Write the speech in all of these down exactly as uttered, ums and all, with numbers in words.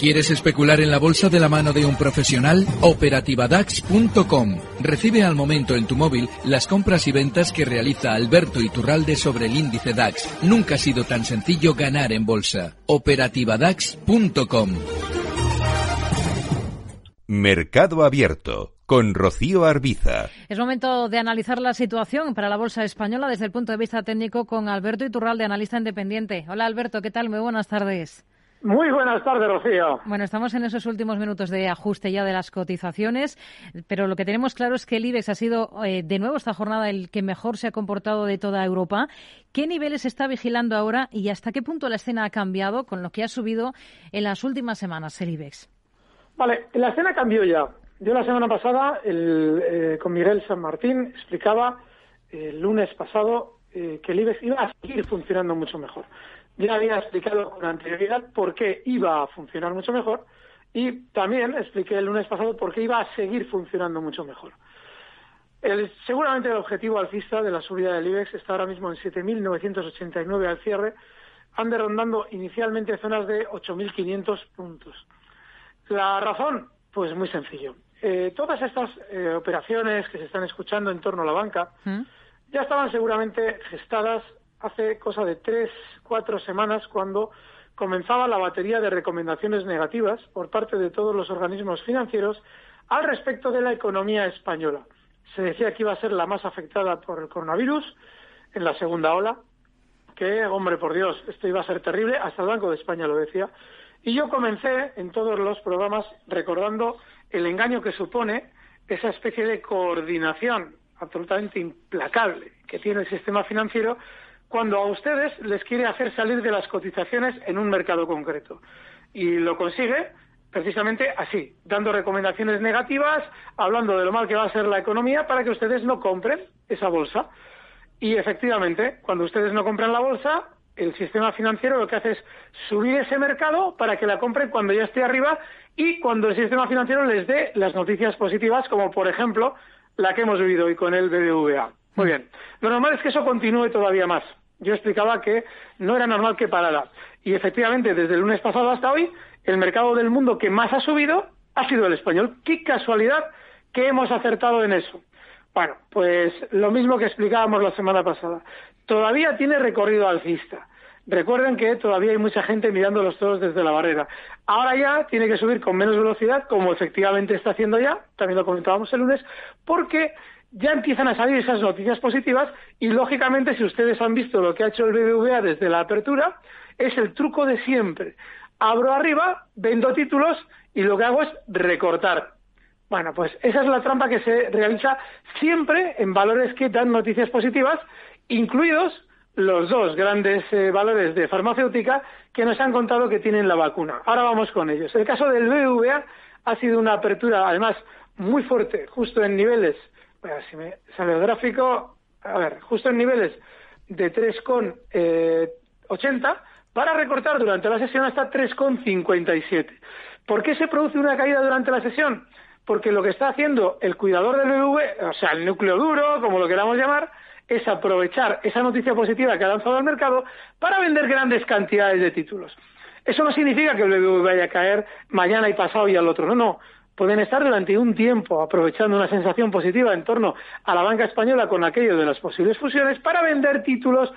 ¿Quieres especular en la bolsa de la mano de un profesional? Operativa DAX punto com. Recibe al momento en tu móvil las compras y ventas que realiza Alberto Iturralde sobre el índice DAX. Nunca ha sido tan sencillo ganar en bolsa. Operativa DAX punto com. Mercado Abierto, con Rocío Arviza. Es momento de analizar la situación para la bolsa española desde el punto de vista técnico con Alberto Iturralde, analista independiente. Hola Alberto, ¿qué tal? Muy buenas tardes. Muy buenas tardes, Rocío. Bueno, estamos en esos últimos minutos de ajuste ya de las cotizaciones, pero lo que tenemos claro es que el IBEX ha sido, eh, de nuevo esta jornada, el que mejor se ha comportado de toda Europa. ¿Qué niveles está vigilando ahora y hasta qué punto la escena ha cambiado con lo que ha subido en las últimas semanas el IBEX? Vale, la escena cambió ya. Yo la semana pasada, el, eh, con Miguel San Martín, explicaba eh, el lunes pasado eh, que el IBEX iba a seguir funcionando mucho mejor. Ya había explicado con anterioridad por qué iba a funcionar mucho mejor y también expliqué el lunes pasado por qué iba a seguir funcionando mucho mejor. El, seguramente el objetivo alcista de la subida del IBEX está ahora mismo en siete mil novecientos ochenta y nueve al cierre, anda rondando inicialmente zonas de ocho mil quinientos puntos. La razón, pues muy sencillo. Eh, todas estas eh, operaciones que se están escuchando en torno a la banca ¿Mm? ya estaban seguramente gestadas hace cosa de tres, cuatro semanas, cuando comenzaba la batería de recomendaciones negativas por parte de todos los organismos financieros al respecto de la economía española. Se decía que iba a ser la más afectada por el coronavirus en la segunda ola, que, hombre, por Dios, esto iba a ser terrible, hasta el Banco de España lo decía. Y yo comencé en todos los programas recordando el engaño que supone esa especie de coordinación absolutamente implacable que tiene el sistema financiero cuando a ustedes les quiere hacer salir de las cotizaciones en un mercado concreto. Y lo consigue precisamente así, dando recomendaciones negativas, hablando de lo mal que va a ser la economía para que ustedes no compren esa bolsa. Y efectivamente, cuando ustedes no compran la bolsa, el sistema financiero lo que hace es subir ese mercado para que la compren cuando ya esté arriba y cuando el sistema financiero les dé las noticias positivas, como por ejemplo la que hemos vivido hoy con el B B V A. Muy bien. Lo normal es que eso continúe todavía más. Yo explicaba que no era normal que parara. Y efectivamente, desde el lunes pasado hasta hoy, el mercado del mundo que más ha subido ha sido el español. ¡Qué casualidad que hemos acertado en eso! Bueno, pues lo mismo que explicábamos la semana pasada. Todavía tiene recorrido alcista. Recuerden que todavía hay mucha gente mirando los toros desde la barrera. Ahora ya tiene que subir con menos velocidad, como efectivamente está haciendo ya, también lo comentábamos el lunes, porque ya empiezan a salir esas noticias positivas y, lógicamente, si ustedes han visto lo que ha hecho el B B V A desde la apertura, es el truco de siempre. Abro arriba, vendo títulos y lo que hago es recortar. Bueno, pues esa es la trampa que se realiza siempre en valores que dan noticias positivas, incluidos los dos grandes eh, valores de farmacéutica que nos han contado que tienen la vacuna. Ahora vamos con ellos. El caso del B B V A ha sido una apertura, además, muy fuerte, justo en niveles... Bueno, si me sale el gráfico, a ver, justo en niveles de tres coma ochenta, para recortar durante la sesión hasta tres coma cincuenta y siete. ¿Por qué se produce una caída durante la sesión? Porque lo que está haciendo el cuidador del B B V A, o sea, el núcleo duro, como lo queramos llamar, es aprovechar esa noticia positiva que ha lanzado al mercado para vender grandes cantidades de títulos. Eso no significa que el B B V A vaya a caer mañana y pasado y al otro, no, no. Pueden estar durante un tiempo aprovechando una sensación positiva en torno a la banca española con aquello de las posibles fusiones para vender títulos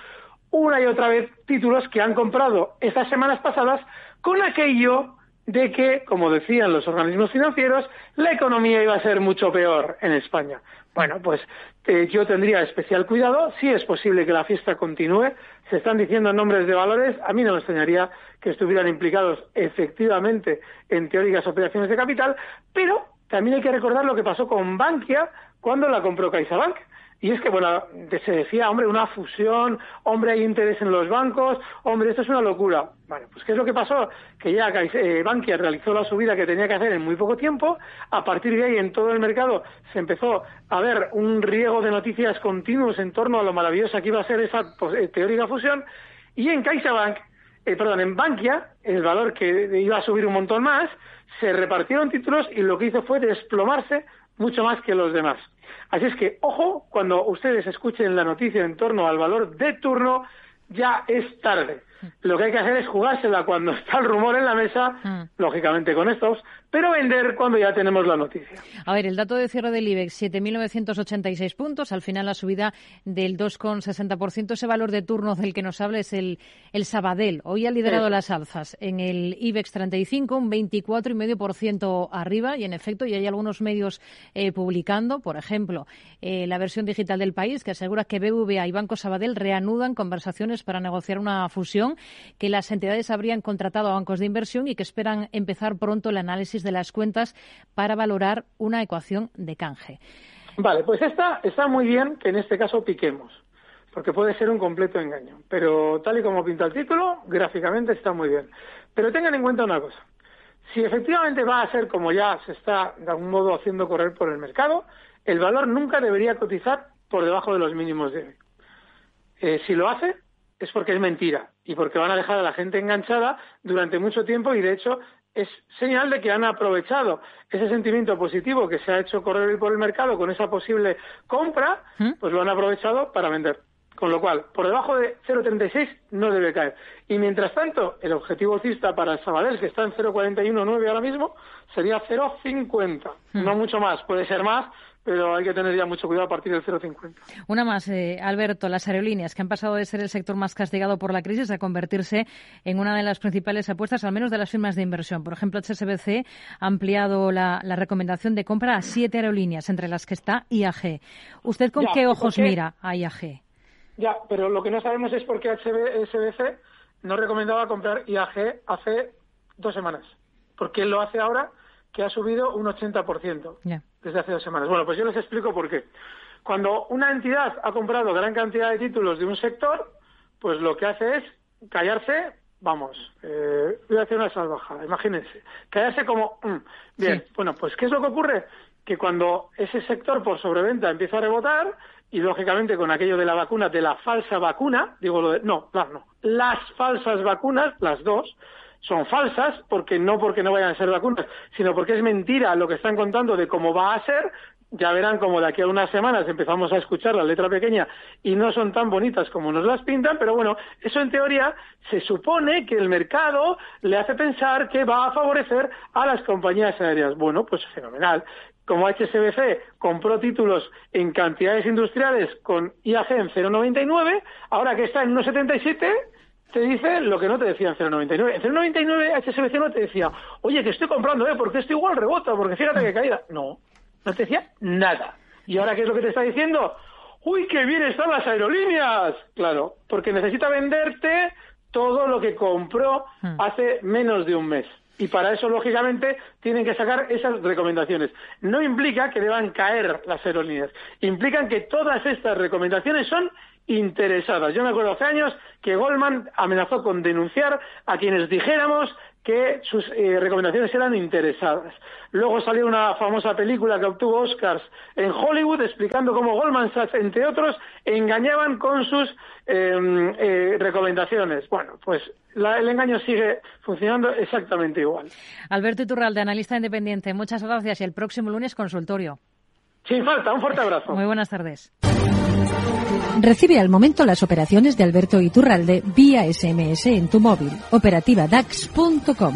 una y otra vez, títulos que han comprado estas semanas pasadas con aquello de que, como decían los organismos financieros, la economía iba a ser mucho peor en España. Bueno, pues eh, yo tendría especial cuidado. Sí es posible que la fiesta continúe. Se están diciendo nombres de valores. A mí no me extrañaría que estuvieran implicados efectivamente en teóricas operaciones de capital, pero también hay que recordar lo que pasó con Bankia cuando la compró CaixaBank. Y es que, bueno, se decía, hombre, una fusión, hombre, hay interés en los bancos, hombre, esto es una locura. Bueno, pues ¿qué es lo que pasó? Que ya eh, Bankia realizó la subida que tenía que hacer en muy poco tiempo. A partir de ahí, en todo el mercado se empezó a ver un riego de noticias continuos en torno a lo maravillosa que iba a ser esa pues, eh, teórica fusión. Y en CaixaBank, eh, perdón, en Bankia, el valor que iba a subir un montón más, se repartieron títulos y lo que hizo fue desplomarse mucho más que los demás. Así es que, ojo, cuando ustedes escuchen la noticia en torno al valor de turno, ya es tarde. Lo que hay que hacer es jugársela cuando está el rumor en la mesa, mm. lógicamente con estos, pero vender cuando ya tenemos la noticia. A ver, el dato de cierre del IBEX, siete mil novecientos ochenta y seis puntos, al final la subida del dos coma sesenta por ciento. Ese valor de turnos del que nos habla es el, el Sabadell. Hoy ha liderado sí. las alzas en el IBEX treinta y cinco, un veinticuatro coma cinco por ciento arriba, y en efecto ya hay algunos medios eh, publicando, por ejemplo, eh, la versión digital del País, que asegura que B B V A y Banco Sabadell reanudan conversaciones para negociar una fusión, que las entidades habrían contratado a bancos de inversión y que esperan empezar pronto el análisis de las cuentas para valorar una ecuación de canje. Vale, pues esta está muy bien que en este caso piquemos, porque puede ser un completo engaño. Pero tal y como pinta el título, gráficamente está muy bien. Pero tengan en cuenta una cosa. Si efectivamente va a ser como ya se está de algún modo haciendo correr por el mercado, el valor nunca debería cotizar por debajo de los mínimos de hoy. Eh, si lo hace, es porque es mentira y porque van a dejar a la gente enganchada durante mucho tiempo, y de hecho es señal de que han aprovechado ese sentimiento positivo que se ha hecho correr por el mercado con esa posible compra, pues lo han aprovechado para vender. Con lo cual, por debajo de cero coma treinta y seis no debe caer. Y mientras tanto, el objetivo alcista para el Sabadell, que está en cero coma cuatro uno nueve ahora mismo, sería cero coma cincuenta. Mm. No mucho más, puede ser más, pero hay que tener ya mucho cuidado a partir del cero coma cincuenta. Una más, eh, Alberto. Las aerolíneas, que han pasado de ser el sector más castigado por la crisis a convertirse en una de las principales apuestas, al menos de las firmas de inversión. Por ejemplo, H S B C ha ampliado la, la recomendación de compra a siete aerolíneas, entre las que está I A G. ¿Usted con ya, qué ojos porque... mira a I A G? Ya, pero lo que no sabemos es por qué H S B C no recomendaba comprar I A G hace dos semanas. ¿Por qué lo hace ahora, que ha subido un ochenta por ciento yeah. desde hace dos semanas? Bueno, pues yo les explico por qué. Cuando una entidad ha comprado gran cantidad de títulos de un sector, pues lo que hace es callarse, vamos, eh, voy a hacer una salvajada, imagínense, callarse como... Mm, bien, sí. Bueno, pues ¿qué es lo que ocurre? Que cuando ese sector por sobreventa empieza a rebotar, y lógicamente con aquello de la vacuna, de la falsa vacuna, digo lo de, no, no, no, las falsas vacunas, las dos, son falsas, porque no porque no vayan a ser vacunas, sino porque es mentira lo que están contando de cómo va a ser. Ya verán como de aquí a unas semanas empezamos a escuchar la letra pequeña y no son tan bonitas como nos las pintan, pero bueno, eso en teoría se supone que el mercado le hace pensar que va a favorecer a las compañías aéreas. Bueno, pues fenomenal. Como H S B C compró títulos en cantidades industriales con I A G en cero coma noventa y nueve, ahora que está en uno coma setenta y siete, te dice lo que no te decía en cero coma noventa y nueve. En cero coma noventa y nueve H S B C no te decía, oye, que estoy comprando, ¿eh? Porque esto igual rebota, porque fíjate que caída. No, no te decía nada. ¿Y ahora qué es lo que te está diciendo? ¡Uy, qué bien están las aerolíneas! Claro, porque necesita venderte todo lo que compró hace menos de un mes. Y para eso, lógicamente, tienen que sacar esas recomendaciones. No implica que deban caer las aerolíneas. Implican que todas estas recomendaciones son interesadas. Yo me acuerdo hace años que Goldman amenazó con denunciar a quienes dijéramos que sus eh, recomendaciones eran interesadas. Luego salió una famosa película que obtuvo Oscars en Hollywood explicando cómo Goldman Sachs, entre otros, engañaban con sus eh, eh, recomendaciones. Bueno, pues la, el engaño sigue funcionando exactamente igual. Alberto Iturralde, analista independiente, muchas gracias y el próximo lunes consultorio. Sin falta, un fuerte abrazo. Muy buenas tardes. Recibe al momento las operaciones de Alberto Iturralde vía S M S en tu móvil. Operativa DAX punto com.